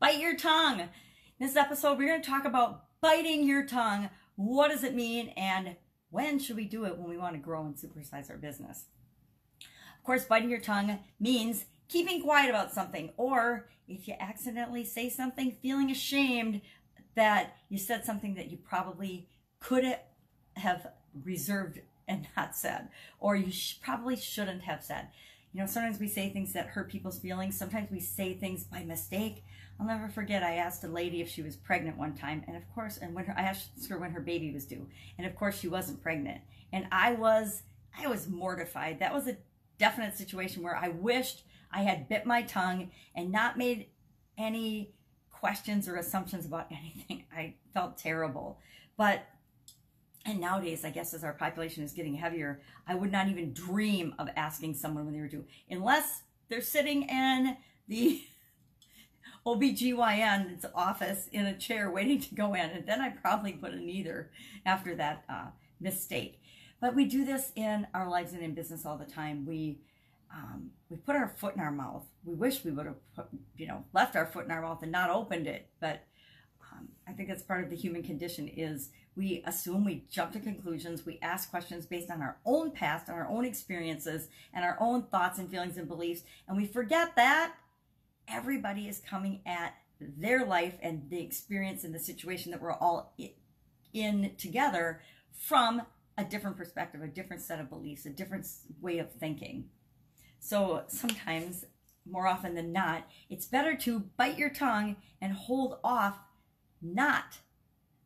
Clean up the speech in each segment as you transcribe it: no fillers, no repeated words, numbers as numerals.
Bite your tongue. In this episode, we're going to talk about biting your tongue. What does it mean, and when should we do it when we want to grow and supersize our business? Of course, biting your tongue means keeping quiet about something, or if you accidentally say something, feeling ashamed that you said something that you probably could have reserved and not said, or you probably shouldn't have said. You know, sometimes we say things that hurt people's feelings. Sometimes we say things by mistake. I'll never forget, I asked a lady if she was pregnant one time, and of course, I asked her when her baby was due, and of course she wasn't pregnant. And I was mortified. That was a definite situation where I wished I had bit my tongue and not made any questions or assumptions about anything. I felt terrible. And nowadays, I guess as our population is getting heavier, I would not even dream of asking someone when they were due, unless they're sitting in the OBGYN's office in a chair waiting to go in, and then I probably put in either after that mistake. But we do this in our lives and in business all the time. We put our foot in our mouth. We wish we would have left our foot in our mouth and not opened it, but I think that's part of the human condition is we assume, we jump to conclusions, we ask questions based on our own past, on our own experiences, and our own thoughts and feelings and beliefs, and we forget that everybody is coming at their life and the experience and the situation that we're all in together from a different perspective, a different set of beliefs, a different way of thinking. So sometimes, more often than not, it's better to bite your tongue and hold off not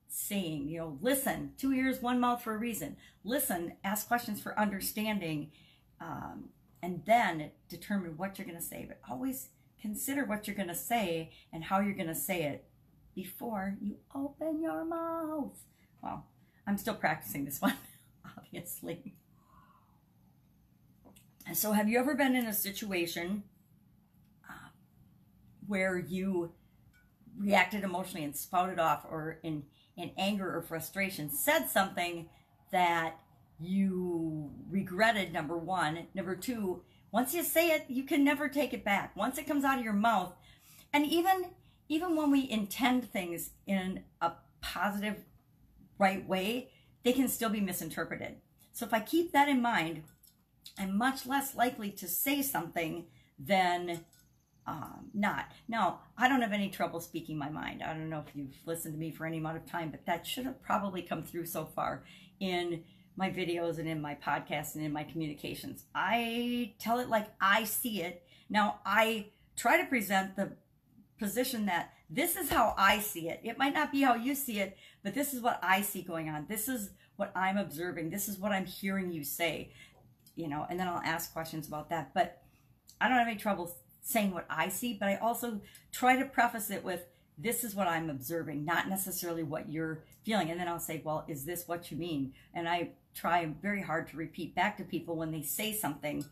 saying, listen, 2 ears, 1 mouth for a reason. Listen, ask questions for understanding, and then determine what you're going to say. But always consider what you're going to say and how you're going to say it before you open your mouth. Well, I'm still practicing this one, obviously. And so have you ever been in a situation where you reacted emotionally and spouted off, or in anger or frustration said something that you regretted? Number 1. Number 2, once you say it, you can never take it back. Once it comes out of your mouth, and even when we intend things in a positive, right way, they can still be misinterpreted. So if I keep that in mind, I'm much less likely to say something than not. Now, I don't have any trouble speaking my mind. I don't know if you've listened to me for any amount of time, but that should have probably come through so far in my videos and in my podcasts and in my communications. I tell it like I see it. Now, I try to present the position that this is how I see it. It might not be how you see it, but this is what I see going on. This is what I'm observing. This is what I'm hearing you say, and then I'll ask questions about that. But I don't have any trouble saying what I see, but I also try to preface it with, this is what I'm observing, not necessarily what you're feeling. And then I'll say, well, is this what you mean? And I try very hard to repeat back to people when they say something,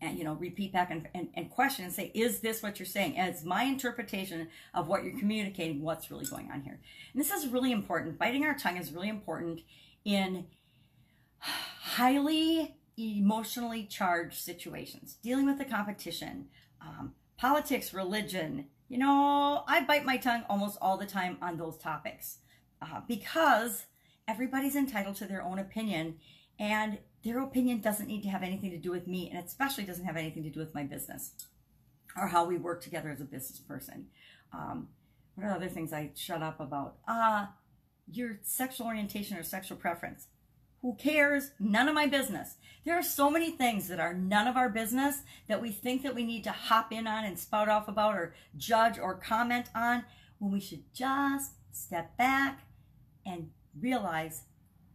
and repeat back and question and say, is this what you're saying? And it's my interpretation of what you're communicating, what's really going on here. And this is really important. Biting our tongue is really important in highly emotionally charged situations, dealing with the competition, politics, religion. I bite my tongue almost all the time on those topics because everybody's entitled to their own opinion, and their opinion doesn't need to have anything to do with me, and especially doesn't have anything to do with my business or how we work together as a business person. What are other things I shut up about? Your sexual orientation or sexual preference. Who cares? None of my business. There are so many things that are none of our business that we think that we need to hop in on and spout off about or judge or comment on, when we should just step back and realize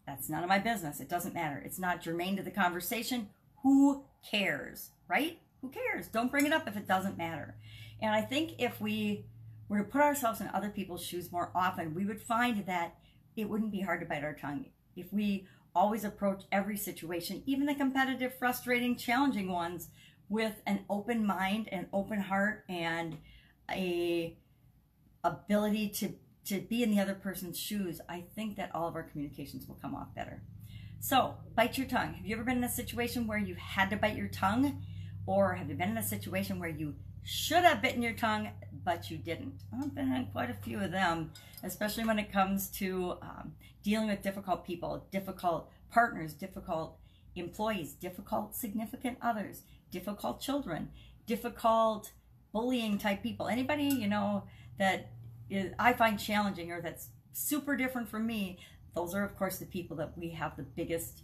that's none of my business. It doesn't matter. It's not germane to the conversation. Who cares, right? Who cares? Don't bring it up if it doesn't matter. And I think if we were to put ourselves in other people's shoes more often, we would find that it wouldn't be hard to bite our tongue if we always approach every situation, even the competitive, frustrating, challenging ones, with an open mind, an open heart, and a ability to be in the other person's shoes. I think that all of our communications will come off better. So, bite your tongue. Have you ever been in a situation where you had to bite your tongue? Or have you been in a situation where you should have bitten your tongue, but you didn't. I've been on quite a few of them, especially when it comes to dealing with difficult people, difficult partners, difficult employees, difficult significant others, difficult children, difficult bullying type people. Anybody, you know, that is, I find challenging or that's super different from me, those are, of course, the people that we have the biggest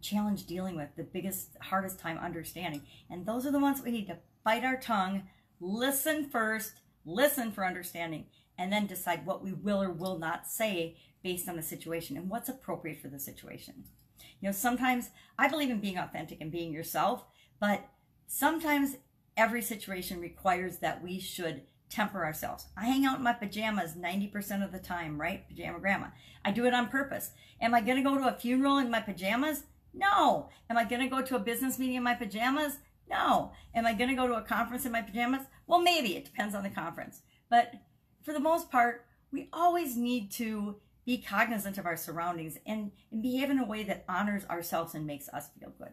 challenge dealing with, the biggest, hardest time understanding. And those are the ones we need to bite our tongue, listen first, listen for understanding, and then decide what we will or will not say based on the situation and what's appropriate for the situation. You know, sometimes I believe in being authentic and being yourself, but sometimes every situation requires that we should temper ourselves. I hang out in my pajamas 90% of the time, right? Pajama grandma. I do it on purpose. Am I going to go to a funeral in my pajamas? No. Am I going to go to a business meeting in my pajamas? No. Am I going to go to a conference in my pajamas? Well, maybe. It depends on the conference. But for the most part, we always need to be cognizant of our surroundings and behave in a way that honors ourselves and makes us feel good.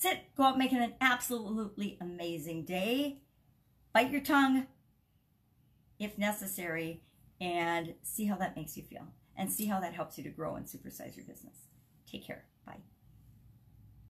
That's it. Go out making an absolutely amazing day. Bite your tongue if necessary, and see how that makes you feel, and see how that helps you to grow and supersize your business. Take care. Bye.